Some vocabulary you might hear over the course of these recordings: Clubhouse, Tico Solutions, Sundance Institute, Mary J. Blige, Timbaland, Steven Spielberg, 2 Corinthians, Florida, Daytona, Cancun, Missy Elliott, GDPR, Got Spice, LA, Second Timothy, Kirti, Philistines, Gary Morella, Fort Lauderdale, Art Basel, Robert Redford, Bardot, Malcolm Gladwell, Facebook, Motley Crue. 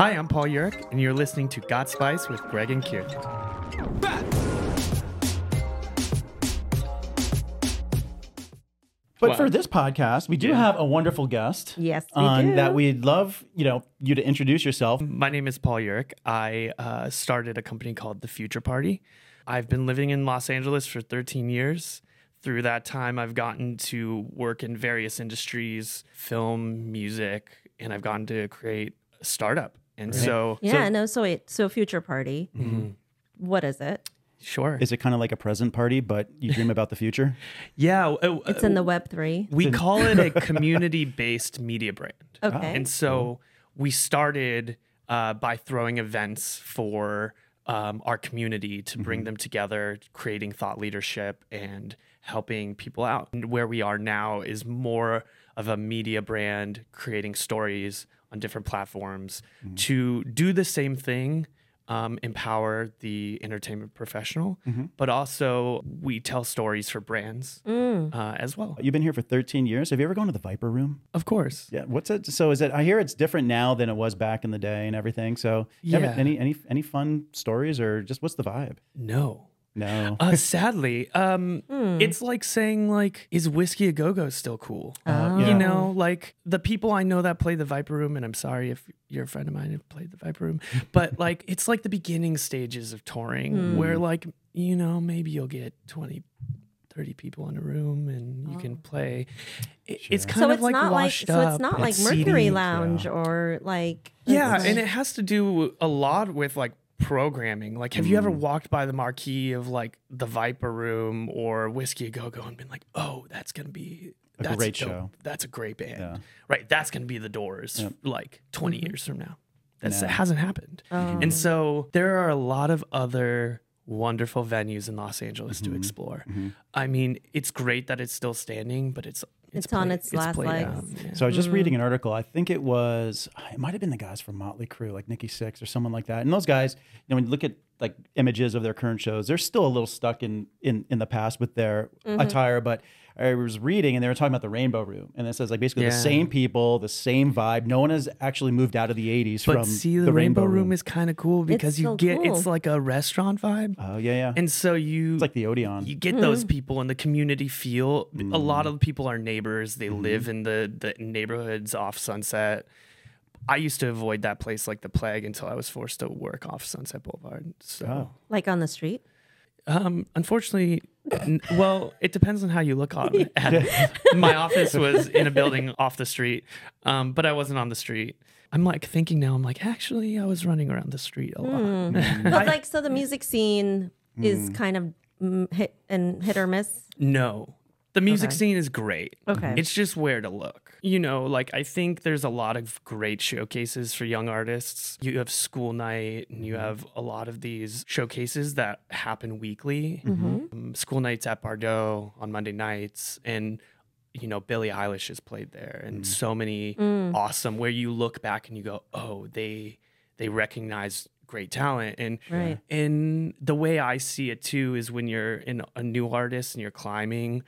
Hi, I'm Paul Yurick, and you're listening to Got Spice with Greg and Q. But for this podcast, we do have a wonderful guest. Yes, we do. That we'd love, you to introduce yourself. My name is Paul Yurick. I started a company called The Future Party. I've been living in Los Angeles for 13 years. Through that time, I've gotten to work in various industries, film, music, and I've gotten to create a startup. And So Future Party, what is it? Sure. Is it kind of like a present party, but you dream about the future? Yeah. It's in the Web3. We call it a community-based media brand. Okay. And so we started by throwing events for our community to bring them together, creating thought leadership and helping people out. And where we are now is more of a media brand, creating stories on different platforms to do the same thing. Empower the entertainment professional, but also we tell stories for brands as well. You've been here for 13 years. Have you ever gone to the Viper Room? Of course. Yeah. What's it? So is it? I hear it's different now than it was back in the day and everything. So any fun stories or just what's the vibe? No. Sadly, it's like saying, is Whiskey a Go-Go still cool? The people I know that play the Viper Room, and I'm sorry if you're a friend of mine who played the Viper Room, but it's like the beginning stages of touring where maybe you'll get 20, 30 people in a room and you can play. It's kind of washed up. So it's not like Mercury CD, Lounge or like... Yeah, and it has to do a lot with programming. Have you ever walked by the marquee of the Viper Room or Whiskey A Go-Go and been that's gonna be a great show, that's a great band, right? That's gonna be the Doors 20 years from now. That hasn't happened. And so there are a lot of other wonderful venues in Los Angeles to explore. I mean, it's great that it's still standing, but it's on its last legs. So I was just reading an article. I think it might have been the guys from Motley Crue, like Nikki Sixx or someone like that. And those guys, when you look at images of their current shows, they're still a little stuck in the past with their attire. But I was reading, and they were talking about the Rainbow Room, and it says the same people, the same vibe. No one has actually moved out of the '80s. But the Rainbow Room is kind of cool because it's like a restaurant vibe. Oh yeah. And so it's like the Odeon. You get those people and the community feel. A lot of people are neighbors. They live in the neighborhoods off Sunset. I used to avoid that place like the plague until I was forced to work off Sunset Boulevard. So, on the street. Unfortunately, it depends on how you look on it. My office was in a building off the street, but I wasn't on the street. I'm thinking now. I'm actually, I was running around the street a lot. But so the music scene is kind of hit or miss. No. The music scene is great. Okay. It's just where to look. I think there's a lot of great showcases for young artists. You have school night, and you have a lot of these showcases that happen weekly. School nights at Bardot on Monday nights, and Billie Eilish has played there, and so many awesome. Where you look back and you go, oh, they recognize great talent. And and the way I see it too is when you're in a new artist and you're climbing,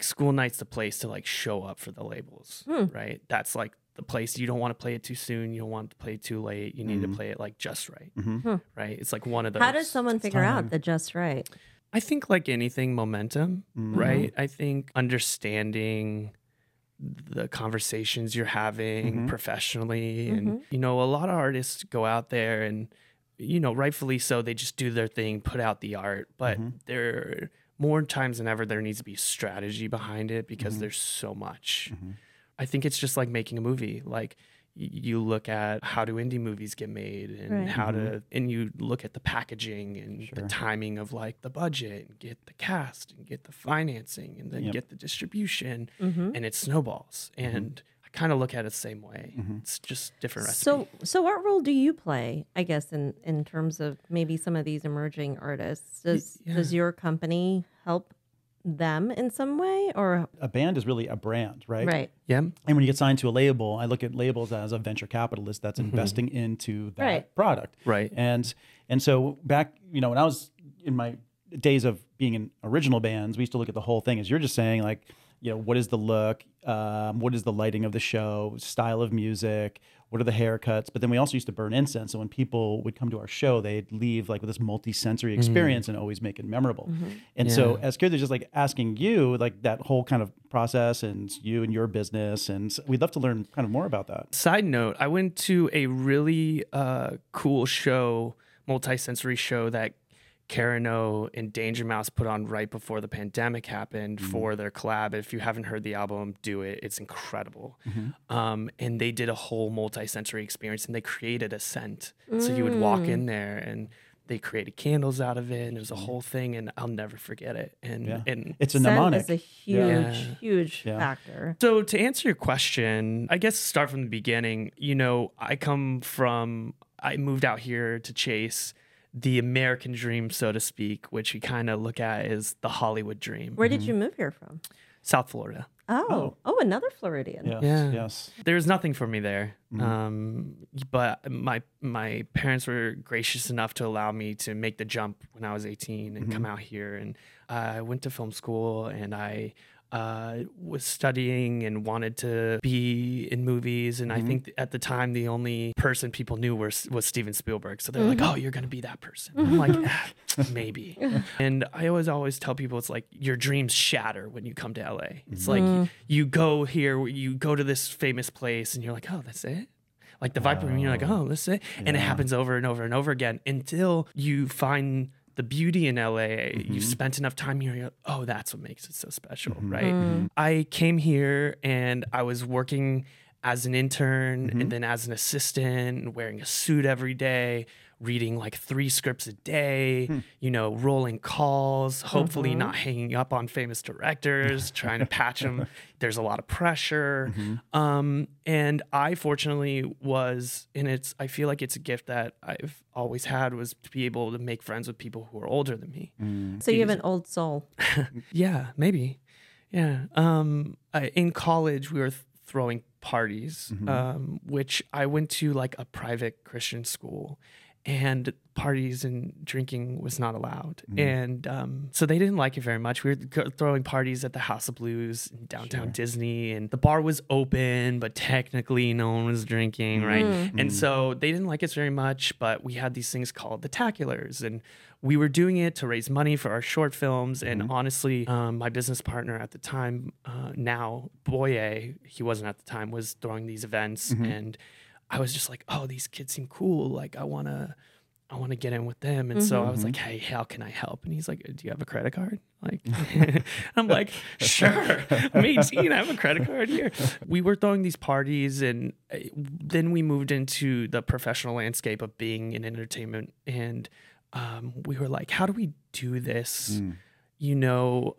school night's the place to show up for the labels, right? That's the place. You don't want to play it too soon, you don't want to play it too late, you need to play it just right, right? It's one of those. How does someone figure out the just right? I think anything, momentum, right? I think understanding the conversations you're having professionally, and a lot of artists go out there and rightfully so, they just do their thing, put out the art, but there more times than ever there needs to be strategy behind it because there's so much. I think it's just like making a movie. You look at how do indie movies get made, and how to, and you look at the packaging and the timing of the budget, and get the cast, and get the financing, and then get the distribution, and it snowballs. And I kind of look at it the same way. It's just different recipes. So what role do you play, I guess, in terms of maybe some of these emerging artists? Does your company help them in some way? Or a band is really a brand, right? Yeah. And when you get signed to a label, I look at labels as a venture capitalist that's investing into that product, right? And so back, when I was in my days of being in original bands, we used to look at the whole thing, as you're just saying, what is the look, what is the lighting of the show, style of music, What are the haircuts? But then we also used to burn incense. So when people would come to our show, they'd leave like with this multi-sensory experience and always make it memorable. And so as kids, they're just like asking you like that whole kind of process and you and your business. And we'd love to learn kind of more about that. Side note, I went to a really cool show, multi-sensory show that Carano and Danger Mouse put on right before the pandemic happened for their collab. If you haven't heard the album, do it. It's incredible. And they did a whole multi-sensory experience and they created a scent. So you would walk in there and they created candles out of it. And it was a whole thing and I'll never forget it. And, and it's a mnemonic. It's a huge factor. So to answer your question, I guess start from the beginning. You know, I moved out here to chase the American dream, so to speak, which we kind of look at as the Hollywood dream. Where did you move here from? South Florida. Oh, another Floridian. Yes. There was nothing for me there. But my parents were gracious enough to allow me to make the jump when I was 18 and come out here. And I went to film school and I was studying and wanted to be in movies. And I think at the time, the only person people knew was Steven Spielberg. So they're like, oh, you're going to be that person. I'm like, maybe. And I always tell people, it's like your dreams shatter when you come to LA. It's like you go here, you go to this famous place and you're like, oh, that's it. Like the vibe room, you're like, oh, that's it. Yeah. And it happens over and over and over again until you find the beauty in LA. You've spent enough time here, you're like, oh, that's what makes it so special, right? I came here and I was working as an intern and then as an assistant, wearing a suit every day, reading like 3 scripts a day, you know, rolling calls, hopefully not hanging up on famous directors, trying to patch them. There's a lot of pressure. And I fortunately was, and I feel like it's a gift that I've always had, was to be able to make friends with people who are older than me. So you have an old soul. Yeah, maybe. Yeah. In college, we were throwing parties, which I went to like a private Christian school. And parties and drinking was not allowed. And so they didn't like it very much. We were throwing parties at the House of Blues in downtown Disney. And the bar was open, but technically no one was drinking, right? And so they didn't like us very much. But we had these things called the Taculars. And we were doing it to raise money for our short films. And honestly, my business partner at the time, now Boye, he wasn't at the time, was throwing these events. And I was just like, oh, these kids seem cool. Like, I want to get in with them. And so I was like, hey, how can I help? And he's like, do you have a credit card? Like, I'm like, sure. I'm 18. I have a credit card here. We were throwing these parties. And then we moved into the professional landscape of being in entertainment. And we were like, how do we do this, you know,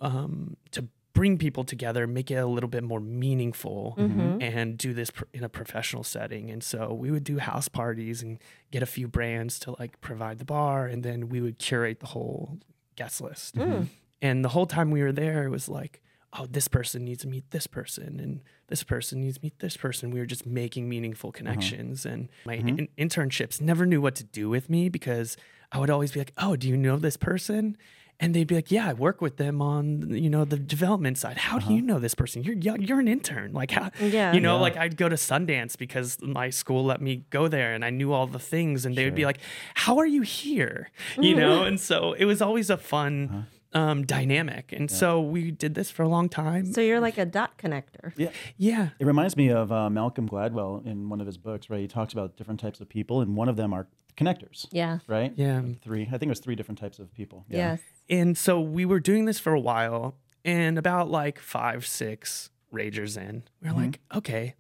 to bring people together, make it a little bit more meaningful and do this in a professional setting. And so we would do house parties and get a few brands to like provide the bar. And then we would curate the whole guest list. And the whole time we were there, it was like, oh, this person needs to meet this person and this person needs to meet this person. We were just making meaningful connections. And my internships never knew what to do with me because I would always be like, oh, do you know this person? And they'd be like, yeah, I work with them on, you know, the development side. How do you know this person? You're young. You're an intern. Like, how, you know, like I'd go to Sundance because my school let me go there and I knew all the things. And they would be like, how are you here? You know? And so it was always a fun dynamic. And so we did this for a long time. So you're like a dot connector. Yeah. It reminds me of Malcolm Gladwell in one of his books, right? He talks about different types of people. And one of them are connectors. Yeah. Right? Yeah. Like 3. I think it was 3 different types of people. Yeah. Yes. And so we were doing this for a while, and about like 5, 6 ragers in, we're like, okay,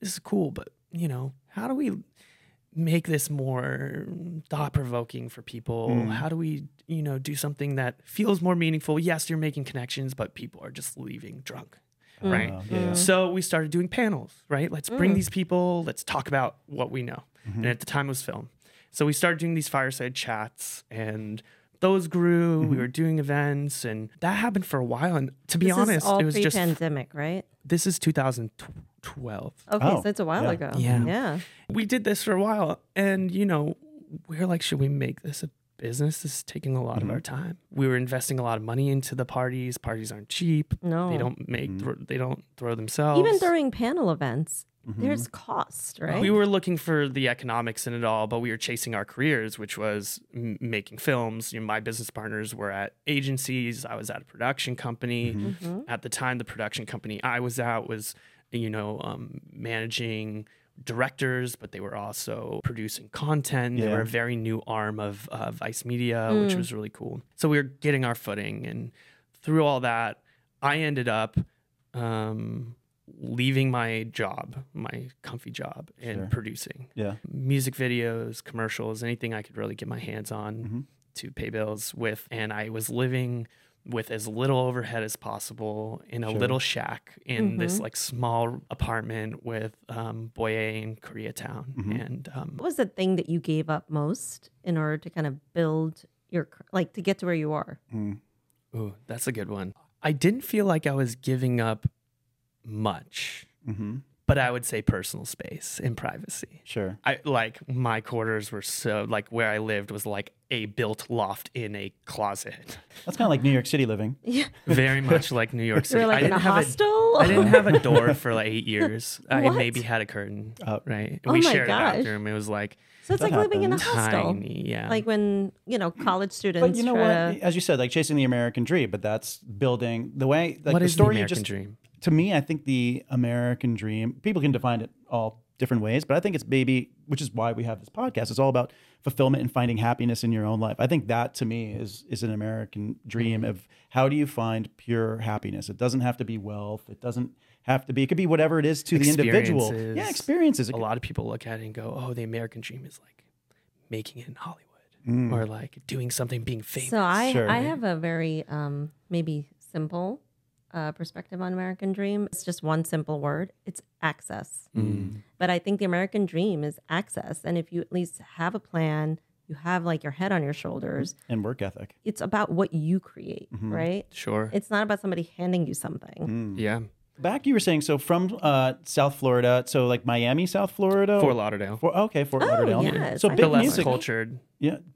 this is cool, but you know, how do we make this more thought-provoking for people? How do we, you know, do something that feels more meaningful? Yes, you're making connections, but people are just leaving drunk. Right. So we started doing panels, right? Let's bring these people, let's talk about what we know. And at the time it was film. So we started doing these fireside chats, and those grew. We were doing events, and that happened for a while. And to be honest, it was just pandemic, right? This is 2012. Okay, so it's a while ago. Yeah. We did this for a while, and you know, we were like, should we make this a business? This is taking a lot of our time. We were investing a lot of money into the parties. Parties aren't cheap. No, they don't throw themselves. Even during panel events, Mm-hmm. There's cost, right? We were looking for the economics in it all, but we were chasing our careers, which was making films. You know, my business partners were at agencies. I was at a production company. Mm-hmm. At the time, the production company I was at was, you know, managing directors, but they were also producing content. Yeah. They were a very new arm of Vice Media, which was really cool. So we were getting our footing. And through all that, I ended up... leaving my job, my comfy job, and producing music videos, commercials, anything I could really get my hands on to pay bills with. And I was living with as little overhead as possible in a little shack in this like small apartment with Boye in Koreatown. And what was the thing that you gave up most in order to kind of build your, like, to get to where you are? Ooh, that's a good one. I didn't feel like I was giving up much, but I would say personal space and privacy. Sure. I like my quarters were so like where I lived was like a built loft in a closet. That's kind of like New York City living. Yeah. Very much like New York City. You're like in a hostel? I didn't have a door for like 8 years. I maybe had a curtain, right? And we shared a bathroom. It was like, so it's like living in a hostel. Tiny, like when, you know, college students. But you know what? As you said, like chasing the American dream, but that's building the way, like what the story the American dream? To me, I think the American dream, people can define it all different ways, but I think it's maybe, which is why we have this podcast, it's all about fulfillment and finding happiness in your own life. I think that to me is an American dream of how do you find pure happiness? It doesn't have to be wealth. It doesn't have to be, it could be whatever it is to the individual. Yeah, experiences. A lot of people look at it and go, oh, the American dream is like making it in Hollywood or like doing something, being famous. So I have a very maybe simple perspective on American dream. It's just one simple word. It's access. But I think the American dream is access. And if you at least have a plan, you have like your head on your shoulders. And work ethic. It's about what you create, right? Sure. It's not about somebody handing you something. Yeah. Back, you were saying, so from South Florida, so like Miami, South Florida? Fort Lauderdale. Fort Lauderdale. Yeah. So big music. Cultured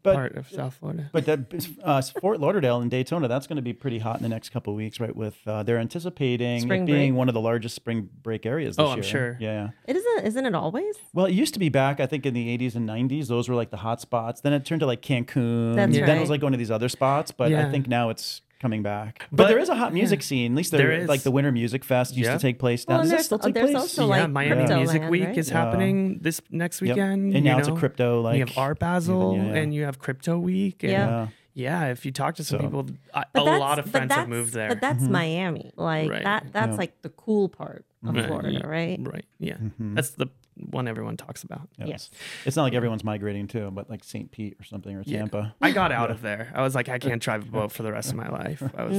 part of South Florida. But that, Fort Lauderdale and Daytona, that's going to be pretty hot in the next couple of weeks, right? With they're anticipating it being one of the largest spring break areas this year. Oh, I'm sure. Yeah. It isn't it always? Well, it used to be back, I think, in the 80s and 90s. Those were like the hot spots. Then it turned to like Cancun. That's right. Then it was like going to these other spots. But I think now it's... coming back. But there is a hot music scene. At least there is. Like the Winter Music Fest used to take place. Now. Well, does still take place? Also like Miami Music Week is happening this next weekend. And now it's a crypto like... You have Art Basel and you have Crypto Week. And yeah, if you talk to some people, a lot of friends have moved there. But that's Miami. Like that's like the cool part of Florida, right? Right, yeah. That's the one everyone talks about. Yes. It's not like everyone's migrating to, but like St. Pete or something or Tampa. I got out of there. I was like, I can't drive a boat for the rest of my life. I was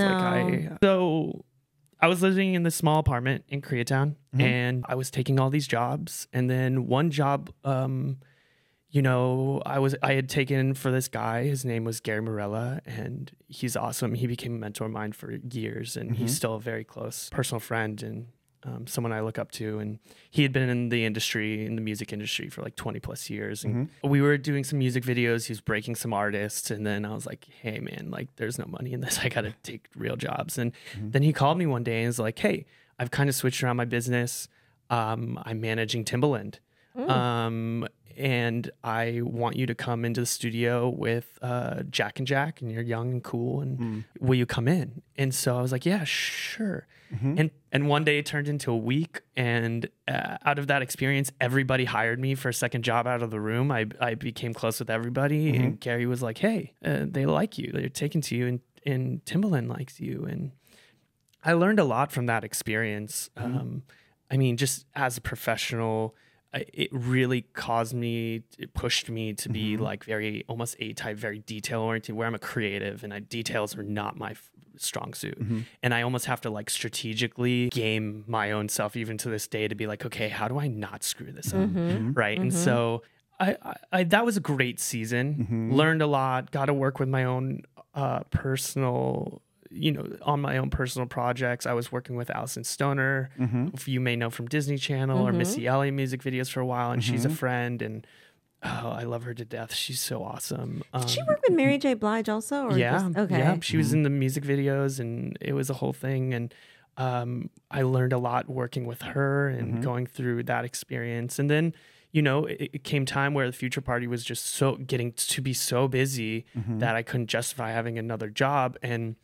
so I was living in this small apartment in Koreatown and I was taking all these jobs. And then one job, you know, I had taken for this guy, his name was Gary Morella, and he's awesome. He became a mentor of mine for years and he's still a very close personal friend and someone I look up to, and he had been in the industry, in the music industry for like 20 plus years. And we were doing some music videos. He was breaking some artists. And then I was like, hey man, like there's no money in this. I got to take real jobs. And then he called me one day and was like, hey, I've kind of switched around my business. I'm managing Timbaland. And I want you to come into the studio with Jack and Jack, and you're young and cool, and will you come in? And so I was like, yeah, sure. And one day it turned into a week, and out of that experience, everybody hired me for a second job out of the room. I became close with everybody, and Gary was like, hey, they like you. They're taken to you, and Timbaland likes you. And I learned a lot from that experience. I mean, just as a professional... it really pushed me to be like very almost A-type, very detail oriented, where I'm a creative and details are not my strong suit. And I almost have to like strategically game my own self even to this day to be like, okay, how do I not screw this up? Right. And so I that was a great season, learned a lot, got to work with my own personal, you know, on my own personal projects. I was working with Allison Stoner, who you may know from Disney Channel or Missy Elliott music videos for a while, and she's a friend, and I love her to death. She's so awesome. Did she work with Mary J. Blige also? Or yeah. She was in the music videos, and it was a whole thing. And I learned a lot working with her and going through that experience. And then, you know, it came time where the Future Party was just so getting to be so busy that I couldn't justify having another job. And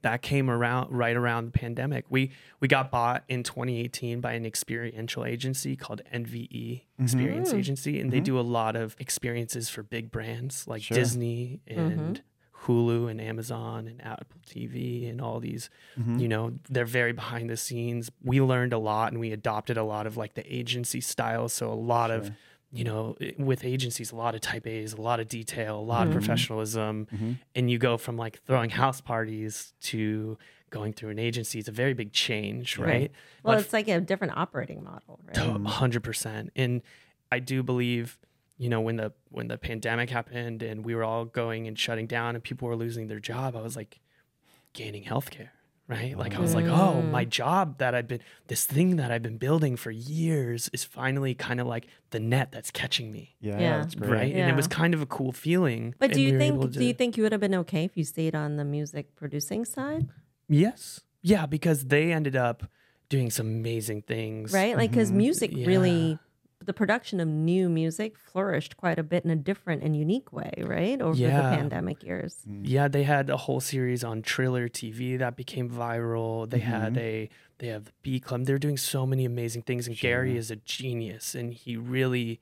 that came around right around the pandemic. We got bought in 2018 by an experiential agency called NVE Experience Agency. And they do a lot of experiences for big brands like Disney and Hulu and Amazon and Apple TV and all these, you know, they're very behind the scenes. We learned a lot and we adopted a lot of like the agency style. So a lot of, you know, with agencies, a lot of type A's, a lot of detail, a lot of professionalism. And you go from like throwing house parties to going through an agency. It's a very big change, right? Well, but it's like a different operating model, right? 100%. And I do believe, you know, when the pandemic happened and we were all going and shutting down and people were losing their job, I was like gaining healthcare, right? Like I was like, oh, my job that I've been, this thing that I've been building for years is finally kind of like the net that's catching me. Yeah, that's great. Right? Yeah. And it was kind of a cool feeling. But do you think you would have been okay if you stayed on the music producing side? Yes. Yeah, because they ended up doing some amazing things. Right? Like, because music really... The production of new music flourished quite a bit in a different and unique way, right? Over the pandemic years. Yeah, they had a whole series on Triller TV that became viral. They had they have the B Club. They're doing so many amazing things. And Gary is a genius, and he really,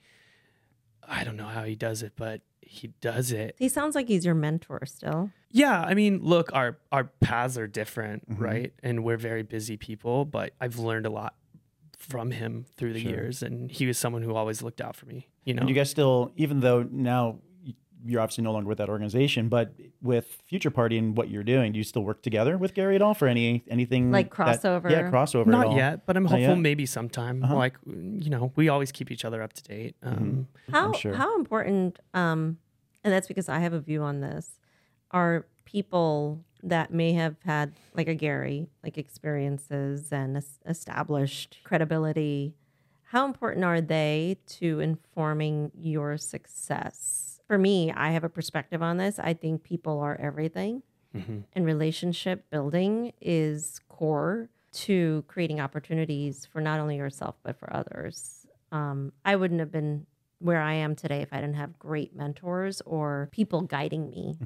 I don't know how he does it, but he does it. He sounds like he's your mentor still. Yeah, I mean, look, our paths are different, right? And we're very busy people, but I've learned a lot from him through the years, and he was someone who always looked out for me, you know. And you guys still, even though now you're obviously no longer with that organization, but with Future Party and what you're doing, do you still work together with Gary at all for anything like crossover? Crossover not at all. Yet, but I'm hopeful maybe sometime. Like, you know, we always keep each other up to date. How important and that's because I have a view on this, are people that may have had like a Gary, like experiences and established credibility. How important are they to informing your success? For me, I have a perspective on this. I think people are everything, and relationship building is core to creating opportunities for not only yourself, but for others. I wouldn't have been where I am today if I didn't have great mentors or people guiding me.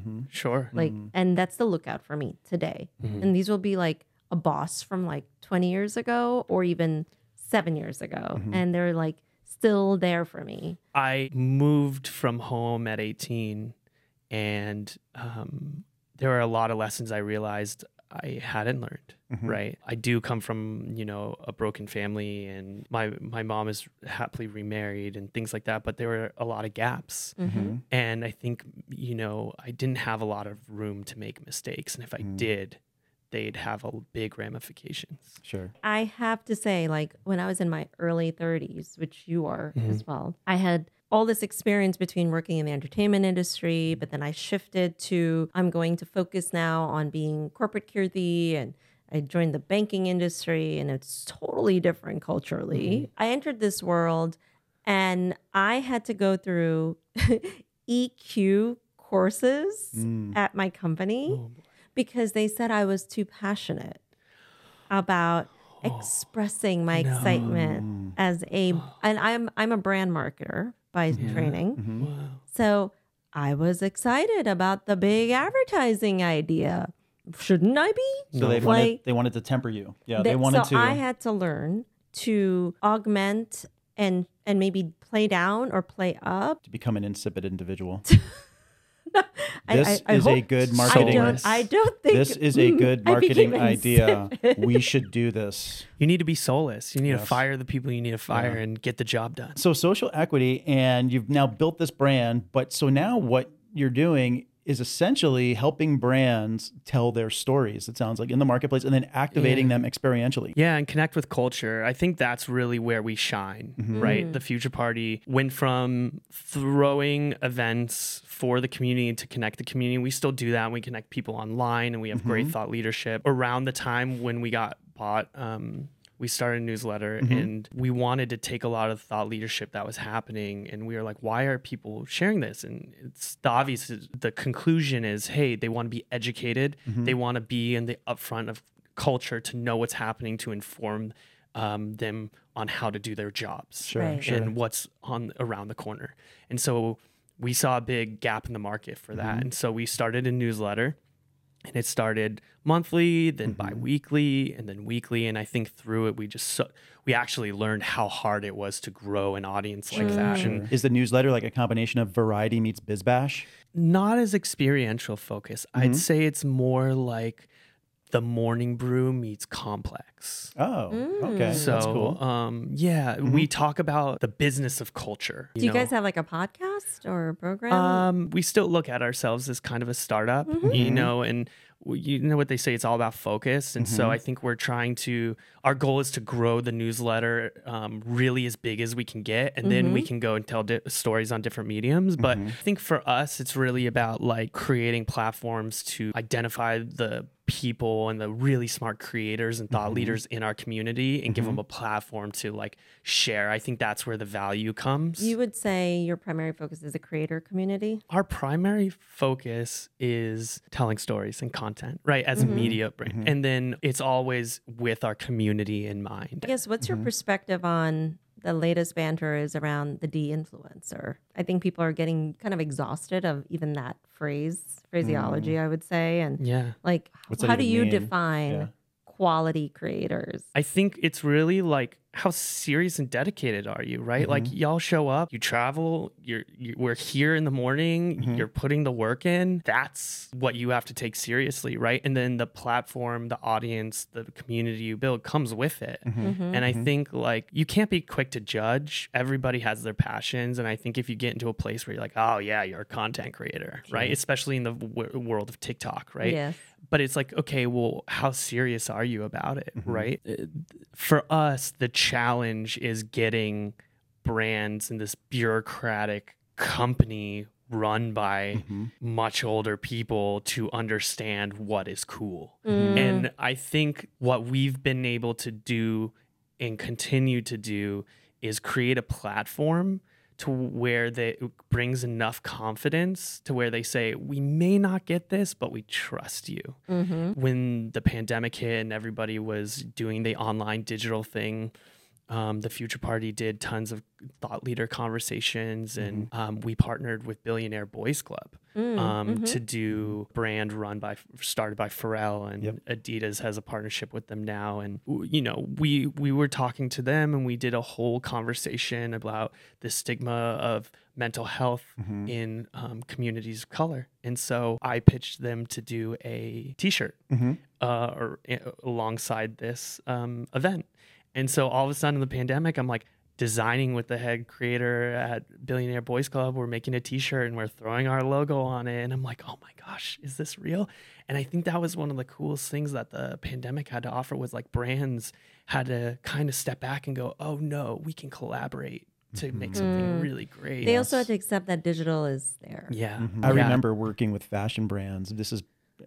Like, and that's the lookout for me today. And these will be like a boss from like 20 years ago or even 7 years ago. And they're like still there for me. I moved from home at 18 and there were a lot of lessons I realized I hadn't learned, right? I do come from, you know, a broken family, and my mom is happily remarried and things like that, but there were a lot of gaps. And I think, you know, I didn't have a lot of room to make mistakes. And if I did, they'd have a big ramifications. Sure. I have to say, like, when I was in my early 30s, which you are as well, I had all this experience between working in the entertainment industry, but then I shifted to, I'm going to focus now on being corporate Kirti, and I joined the banking industry, and it's totally different culturally. I entered this world and I had to go through EQ courses at my company because they said I was too passionate about expressing my excitement as I'm a brand marketer by training. Wow. So I was excited about the big advertising idea. Shouldn't I be? So they wanted to temper you. Yeah, they wanted to. I had to learn to augment and maybe play down or play up. To become an insipid individual. This is a good marketing. I don't think this is a good marketing idea. We should do this. You need to be soulless. You need to fire the people you need to fire and get the job done. So social equity, and you've now built this brand, but so now what you're doing is essentially helping brands tell their stories, it sounds like, in the marketplace, and then activating them experientially. Yeah, and connect with culture. I think that's really where we shine, right? The Future Party went from throwing events for the community to connect the community. We still do that. We connect people online, and we have great thought leadership. Around the time when we got bought, we started a newsletter, and we wanted to take a lot of thought leadership that was happening, and we were like, why are people sharing this? And it's the conclusion is, hey, they want to be educated. They want to be in the upfront of culture to know what's happening, to inform them on how to do their jobs and what's on around the corner. And so we saw a big gap in the market for that. Mm-hmm. And so we started a newsletter, and it started monthly, then bi-weekly, and then weekly. And I think through it, we actually learned how hard it was to grow an audience like that. And is the newsletter like a combination of variety meets biz bash? Not as experiential focus. Mm-hmm. I'd say it's more like the Morning Brew meets Complex. Oh, okay. So, that's cool. We talk about the business of culture. Do you guys have like a podcast or a program? We still look at ourselves as kind of a startup, and you know what they say, it's all about focus. And so I think we're trying to, our goal is to grow the newsletter really as big as we can get. And then we can go and tell stories on different mediums. But I think for us, it's really about like creating platforms to identify the people and the really smart creators and thought leaders in our community and give them a platform to like share. I think that's where the value comes. You would say your primary focus is the creator community? Our primary focus is telling stories and content, right? As a media brand. And then it's always with our community in mind. I guess what's your perspective on the latest banter is around the de-influencer? I think people are getting kind of exhausted of even that phraseology, I would say. And like, how do you define quality creators? I think it's really like, how serious and dedicated are you, right? Like y'all show up, you travel, we're here in the morning, you're putting the work in. That's what you have to take seriously, right? And then the platform, the audience, the community you build comes with it. And I think like you can't be quick to judge. Everybody has their passions. And I think if you get into a place where you're like, oh yeah, you're a content creator, right? Especially in the world of TikTok, right? Yes. But it's like, okay, well, how serious are you about it, right? For us, the challenge is getting brands in this bureaucratic company run by much older people to understand what is cool. And I think what we've been able to do and continue to do is create a platform to where it brings enough confidence to where they say, we may not get this, but we trust you. When the pandemic hit and everybody was doing the online digital thing, the Future Party did tons of thought leader conversations, and we partnered with Billionaire Boys Club to do brand started by Pharrell, and Adidas has a partnership with them now. And you know, we were talking to them, and we did a whole conversation about the stigma of mental health in communities of color. And so I pitched them to do a T-shirt alongside this event. And so all of a sudden in the pandemic, I'm like designing with the head creator at Billionaire Boys Club. We're making a T-shirt and we're throwing our logo on it. And I'm like, oh my gosh, is this real? And I think that was one of the coolest things that the pandemic had to offer, was like brands had to kind of step back and go, oh no, we can collaborate to make something really great. They also had to accept that digital is there. Yeah. I remember working with fashion brands.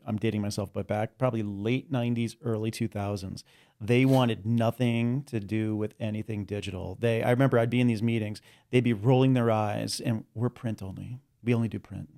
I'm dating myself, but back probably late 90s, early 2000s, they wanted nothing to do with anything digital. I remember I'd be in these meetings, they'd be rolling their eyes, and we're print only. We only do print.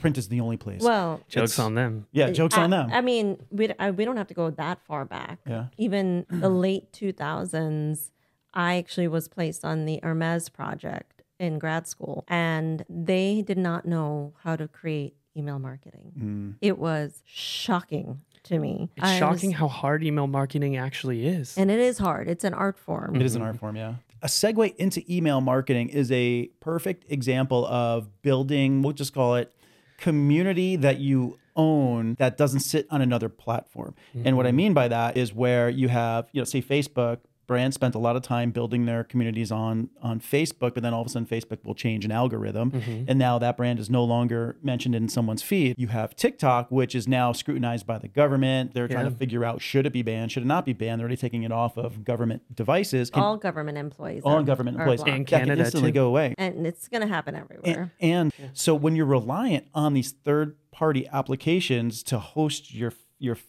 Print is the only place. Well, joke's on them. Yeah, joke's on them. I mean, we don't have to go that far back. Yeah. Even the late 2000s, I actually was placed on the Hermes project in grad school, and they did not know how to create email marketing. It was shocking to me. It's shocking how hard email marketing actually is. And it is hard. It's an art form. It is an art form, yeah. A segue into email marketing is a perfect example of building, we'll just call it, community that you own that doesn't sit on another platform. And what I mean by that is where you have, say Facebook, brands spent a lot of time building their communities on Facebook, but then all of a sudden Facebook will change an algorithm. And now that brand is no longer mentioned in someone's feed. You have TikTok, which is now scrutinized by the government. They're trying to figure out, should it be banned? Should it not be banned? They're already taking it off of government devices. All government employees. All government employees. And Canada can instantly go away. And it's going to happen everywhere. And so when you're reliant on these third-party applications to host your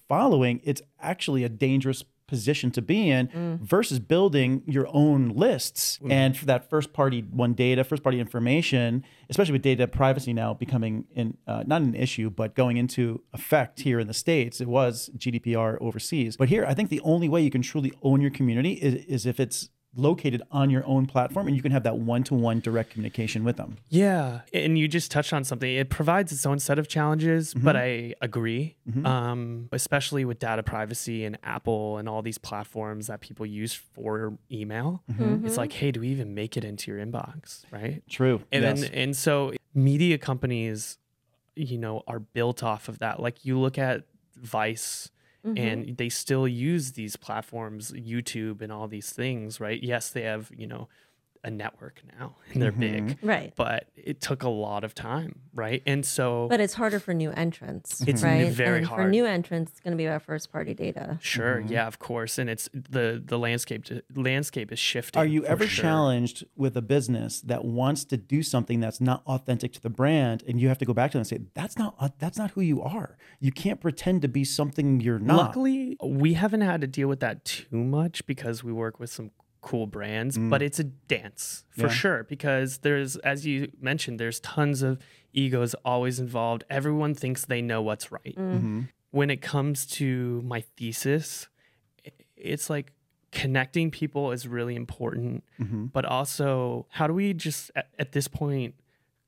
following, it's actually a dangerous position to be in versus building your own lists. And for that first party first party information, especially with data privacy now becoming not an issue, but going into effect here in the States. It was GDPR overseas. But here, I think the only way you can truly own your community is if it's located on your own platform and you can have that one-to-one direct communication with them. Yeah. And you just touched on something. It provides its own set of challenges, but I agree, especially with data privacy and Apple and all these platforms that people use for email. It's like, hey, do we even make it into your inbox? Right. True. And then, and so media companies, you know, are built off of that. Like you look at Vice, and they still use these platforms, YouTube and all these things, right? Yes, they have, you know, a network now and they're big, right? But it took a lot of time, right? And so, but it's harder for new entrants. It's very hard for new entrants. It's going to be about first party data. Sure, yeah, of course. And it's the landscape is shifting. Are you ever challenged with a business that wants to do something that's not authentic to the brand, and you have to go back to them and say, that's not who you are. You can't pretend to be something you're not. Luckily, we haven't had to deal with that too much because we work with some cool brands, but it's a dance for sure, because there's, as you mentioned, there's tons of egos always involved. Everyone thinks they know what's right. When it comes to my thesis, it's like connecting people is really important, but also how do we just at this point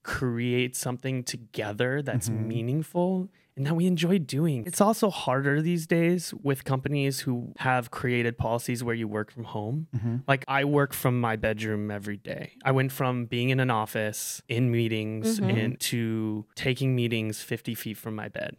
create something together that's meaningful and that we enjoy doing. It's also harder these days with companies who have created policies where you work from home. Like I work from my bedroom every day. I went from being in an office in meetings and to taking meetings 50 feet from my bed.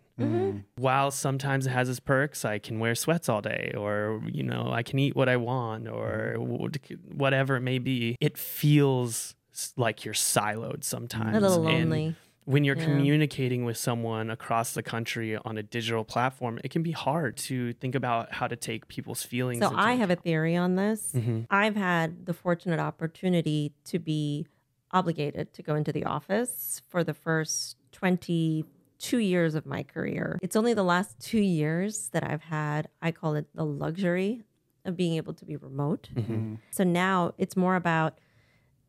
While sometimes it has its perks, I can wear sweats all day, or, you know, I can eat what I want or whatever it may be. It feels like you're siloed sometimes. A little lonely. And when you're communicating with someone across the country on a digital platform, it can be hard to think about how to take people's feelings. So I have a theory on this. I've had the fortunate opportunity to be obligated to go into the office for the first 22 years of my career. It's only the last 2 years that I've had, I call it the luxury of being able to be remote. So now it's more about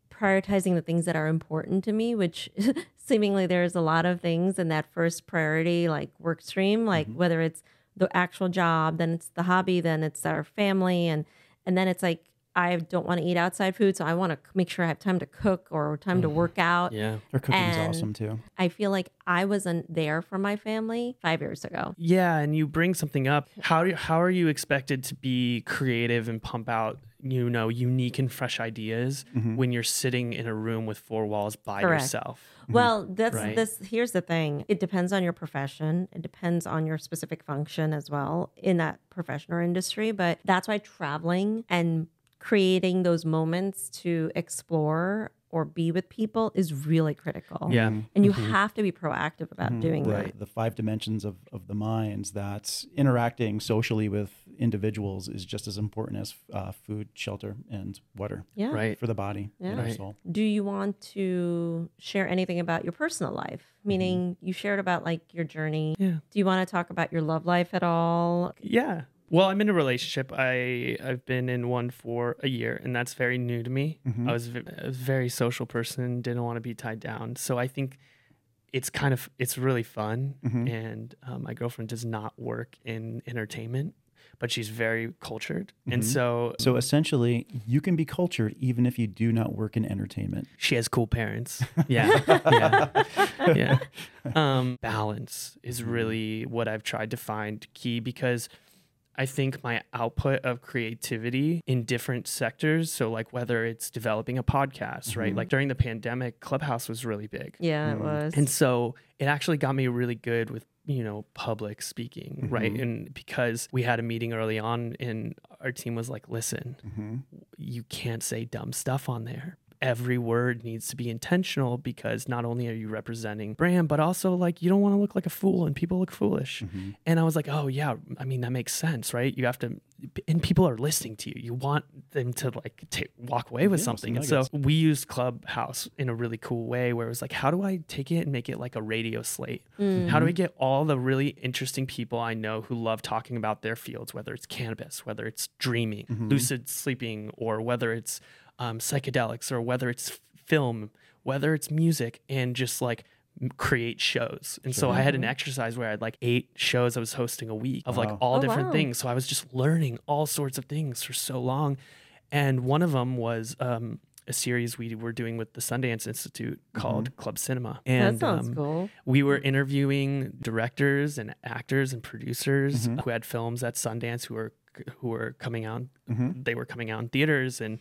prioritizing the things that are important to me, which seemingly there's a lot of things in that first priority, like work stream, like whether it's the actual job, then it's the hobby, then it's our family. And then it's like, I don't want to eat outside food. So I want to make sure I have time to cook or time to work out. Yeah. Her cooking's awesome too. I feel like I wasn't there for my family 5 years ago. Yeah. And you bring something up. How are you expected to be creative and pump out, you know, unique and fresh ideas when you're sitting in a room with four walls by yourself? Well, that's here's the thing. It depends on your profession. It depends on your specific function as well in that profession or industry. But that's why traveling and creating those moments to explore or be with people is really critical. Yeah. And you have to be proactive about doing that. The five dimensions of the minds, that's interacting socially with individuals is just as important as food, shelter, and water for the body and our soul. Do you want to share anything about your personal life? Meaning you shared about like your journey. Yeah. Do you want to talk about your love life at all? Yeah. Well, I'm in a relationship. I've been in one for a year, and that's very new to me. I was a very social person, didn't want to be tied down. So I think it's really fun. And my girlfriend does not work in entertainment, but she's very cultured. And so essentially you can be cultured even if you do not work in entertainment. She has cool parents. Yeah. Balance is really what I've tried to find key, because I think my output of creativity in different sectors, so like whether it's developing a podcast, right? Like during the pandemic, Clubhouse was really big. Yeah, it was. And so it actually got me really good with, you know, public speaking, right? And because we had a meeting early on and our team was like, listen, you can't say dumb stuff on there. every word needs to be intentional, because not only are you representing brand, but also like you don't want to look like a fool and people look foolish. Mm-hmm. And I was like, oh yeah, I mean, that makes sense, right? You have to, and people are listening to you. You want them to like walk away with something. And so we used Clubhouse in a really cool way where it was like, how do I take it and make it like a radio slate? Mm-hmm. How do I get all the really interesting people I know who love talking about their fields, whether it's cannabis, whether it's dreaming, mm-hmm. lucid sleeping, or whether it's psychedelics, or whether it's film, whether it's music, and just like create shows. And so I had an exercise where I had like 8 shows I was hosting a week of like all different things. So I was just learning all sorts of things for so long. And one of them was a series we were doing with the Sundance Institute called Club Cinema. And that sounds cool. We were interviewing directors and actors and producers who had films at Sundance who were coming out. They were coming out in theaters, and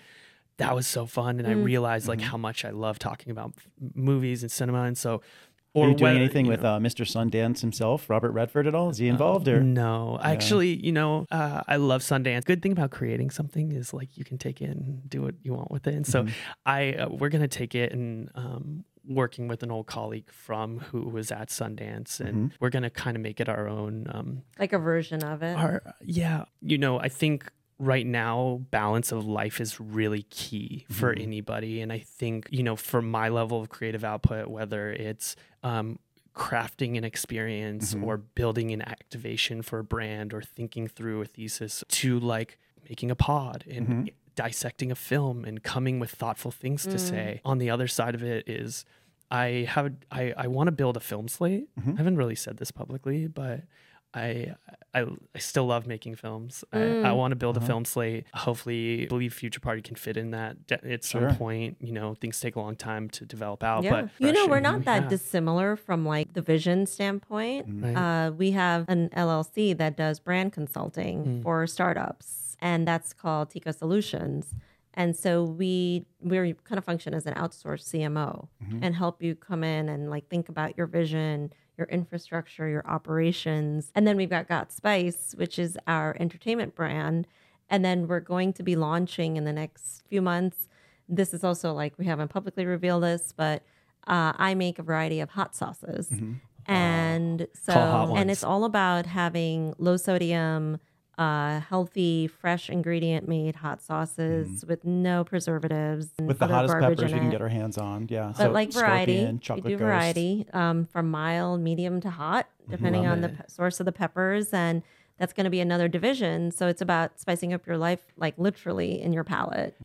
that was so fun. And I realized like how much I love talking about movies and cinema. And so, or are you doing anything with Mr. Sundance himself, Robert Redford, at all? Is he involved? Or no, yeah. Actually, I love Sundance. Good thing about creating something is like you can take it and do what you want with it. And so we're going to take it and working with an old colleague who was at Sundance, and we're going to kind of make it our own. Like a version of it. I think right now, balance of life is really key for anybody. And I think, for my level of creative output, whether it's crafting an experience or building an activation for a brand, or thinking through a thesis, to like making a pod and dissecting a film and coming with thoughtful things to say. On the other side of it is I want to build a film slate. I haven't really said this publicly, but I still love making films. I want to build a film slate. Hopefully, I believe Future Party can fit in that at some point. Things take a long time to develop out. Yeah. But we're not that dissimilar from like the vision standpoint. Right. We have an LLC that does brand consulting for startups, and that's called Tico Solutions. And so we kind of function as an outsourced CMO and help you come in and like think about your vision, your infrastructure, your operations. And then we've got Got Spice, which is our entertainment brand. And then we're going to be launching in the next few months. This is also like, we haven't publicly revealed this, but I make a variety of hot sauces. And so, and it's all about having low sodium, healthy, fresh ingredient made hot sauces with no preservatives, with the hottest peppers we can get our hands on. Yeah, but so like variety, chocolate we do variety from mild, medium to hot, depending on the source of the peppers, and that's going to be another division. So it's about spicing up your life, like literally in your palate.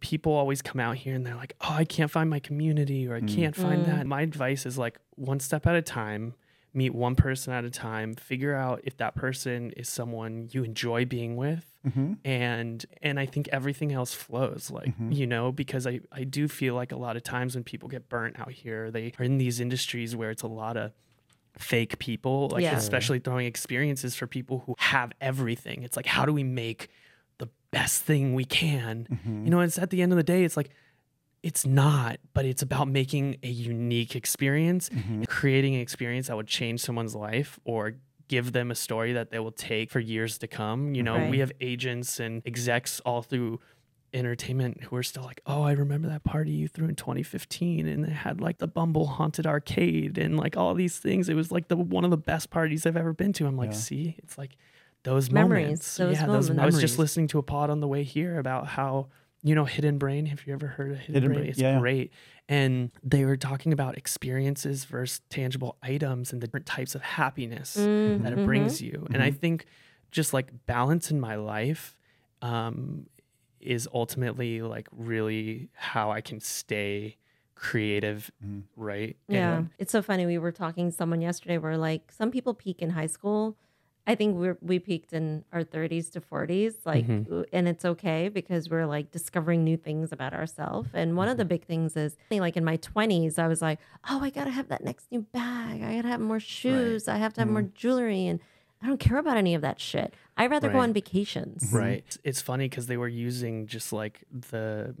People always come out here and they're like, "Oh, I can't find my community," or "I can't find that." My advice is like one step at a time. Meet one person at a time, figure out if that person is someone you enjoy being with. And I think everything else flows, like, because I do feel like a lot of times when people get burnt out here, they are in these industries where it's a lot of fake people, like especially throwing experiences for people who have everything. It's like, how do we make the best thing we can? It's at the end of the day, it's like, it's not, but it's about making a unique experience, creating an experience that would change someone's life or give them a story that they will take for years to come. We have agents and execs all through entertainment who are still like, "Oh, I remember that party you threw in 2015, and they had like the Bumble haunted arcade and like all these things. It was like one of the best parties I've ever been to." I'm like, see, it's like those memories. Those moments. I was just listening to a pod on the way here about how, Hidden Brain, have you ever heard of Hidden Brain? It's great. And they were talking about experiences versus tangible items and the different types of happiness that it brings you. And I think just like balance in my life is ultimately like really how I can stay creative, right? Yeah. And it's so funny. We were talking to someone yesterday where like some people peak in high school. I think we peaked in our 30s to 40s, like, and it's okay because we're like discovering new things about ourselves. And one of the big things is like in my 20s, I was like, "Oh, I gotta have that next new bag. I gotta have more shoes. Right. I have to have more jewelry." And I don't care about any of that shit. I'd rather go on vacations. Right. It's funny because they were using just like the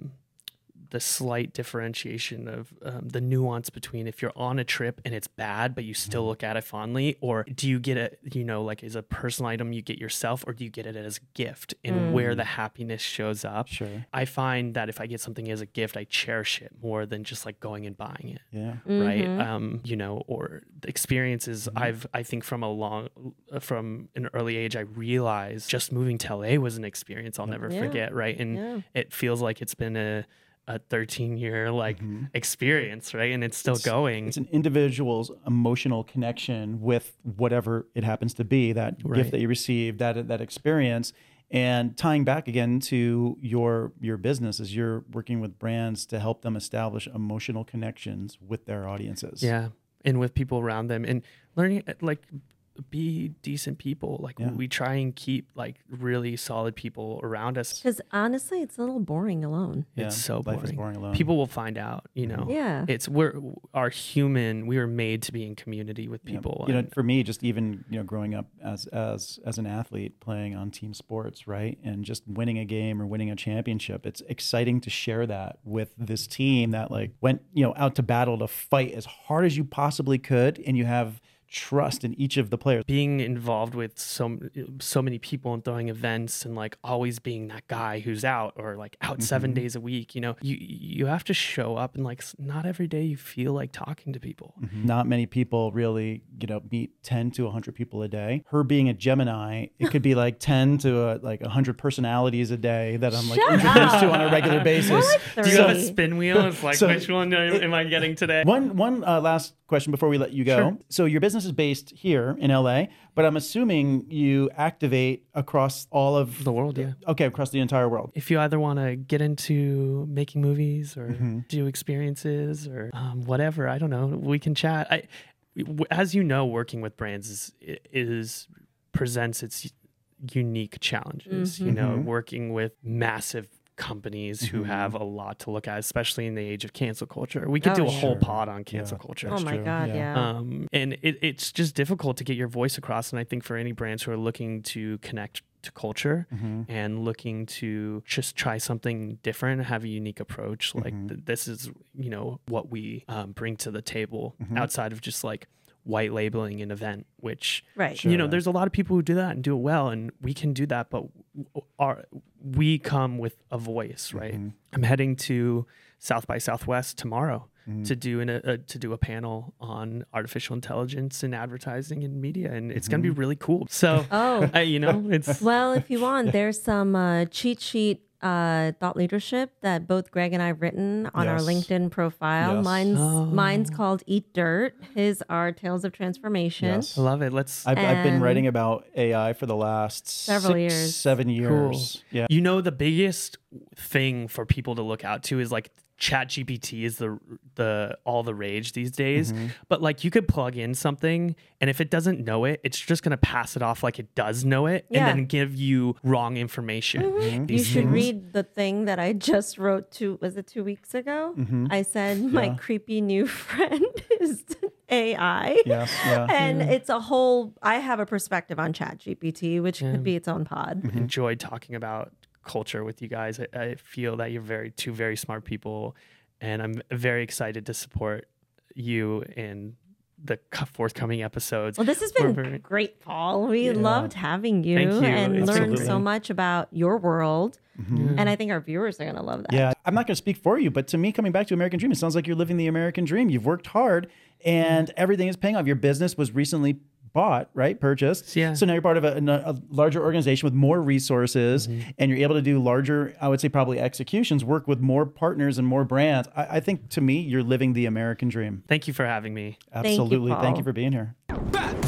the slight differentiation of the nuance between if you're on a trip and it's bad, but you still look at it fondly, or do you get it, you know, like as a personal item you get yourself, or do you get it as a gift, and where the happiness shows up. Sure. I find that if I get something as a gift, I cherish it more than just like going and buying it. Yeah. Mm-hmm. Right. You know, or the experiences I think from an early age, I realized just moving to LA was an experience I'll never forget. Right. And it feels like it's been a 13-year like experience, right? And it's still going. It's an individual's emotional connection with whatever it happens to be, that gift that you received, that experience. And tying back again to your business, as you're working with brands to help them establish emotional connections with their audiences. Yeah. And with people around them, and learning, like, be decent people. Like we try and keep like really solid people around us, because honestly it's a little boring alone. It's so boring. Life is boring alone. People will find out, you know. Yeah. It's we were made to be in community with people. You know, for me, just even, you know, growing up as an athlete playing on team sports, right, and just winning a game or winning a championship, it's exciting to share that with this team that like went, you know, out to battle to fight as hard as you possibly could, and you have trust in each of the players. Being involved with so many people and throwing events, and like always being that guy who's out, or like out 7 days a week, you know, you have to show up, and like not every day you feel like talking to people. Not many people really, you know, meet 10 to 100 people a day. Her being a Gemini, it could be like 10 to like 100 personalities a day that I'm like introduced to on a regular basis. Do you have a spin wheel? It's like, so which one am I getting today? One last question before we let you go. Sure. So your business is based here in LA, but I'm assuming you activate across all of the world. Yeah. Okay. Across the entire world. If you either want to get into making movies or do experiences or whatever, I don't know, we can chat. As you know, working with brands presents its unique challenges, you know, working with massive companies who have a lot to look at, especially in the age of cancel culture. We could do a whole pod on cancel culture. Oh my God. Yeah. And it's just difficult to get your voice across. And I think for any brands who are looking to connect to culture and looking to just try something different, have a unique approach, like this is, you know, what we bring to the table outside of just like white labeling an event, which you know, there's a lot of people who do that and do it well, and we can do that, but we come with a voice, right? I'm heading to South by Southwest tomorrow to do a panel on artificial intelligence and advertising and media, and it's gonna be really cool. So you know, it's well, if you want, there's some cheat sheet thought leadership that both Greg and I've written on our LinkedIn profile. Yes. Mine's called Eat Dirt. His are Tales of Transformation. Yes. Love it. I've been writing about AI for the last several years, 7 years. Cool. Yeah. You know, the biggest thing for people to look out to is like ChatGPT is the all the rage these days, but like you could plug in something, and if it doesn't know it, it's just going to pass it off like it does know it, and then give you wrong information. You should read the thing that I just wrote 2 weeks ago. I said my creepy new friend is AI. And it's a whole, I have a perspective on ChatGPT, which could be its own pod. Enjoyed talking about culture with you guys. I feel that you're two very smart people, and I'm very excited to support you in the forthcoming episodes. Well, this has been great, Paul. We loved having you, and learned so much about your world. And I think our viewers are going to love that. Yeah, I'm not going to speak for you, but to me, coming back to American Dream, it sounds like you're living the American dream. You've worked hard, and everything is paying off. Your business was recently purchased. Yeah. So now you're part of a larger organization with more resources, and you're able to do larger, I would say probably executions, work with more partners and more brands. I think to me, you're living the American dream. Thank you for having me. Absolutely. Thank you for being here.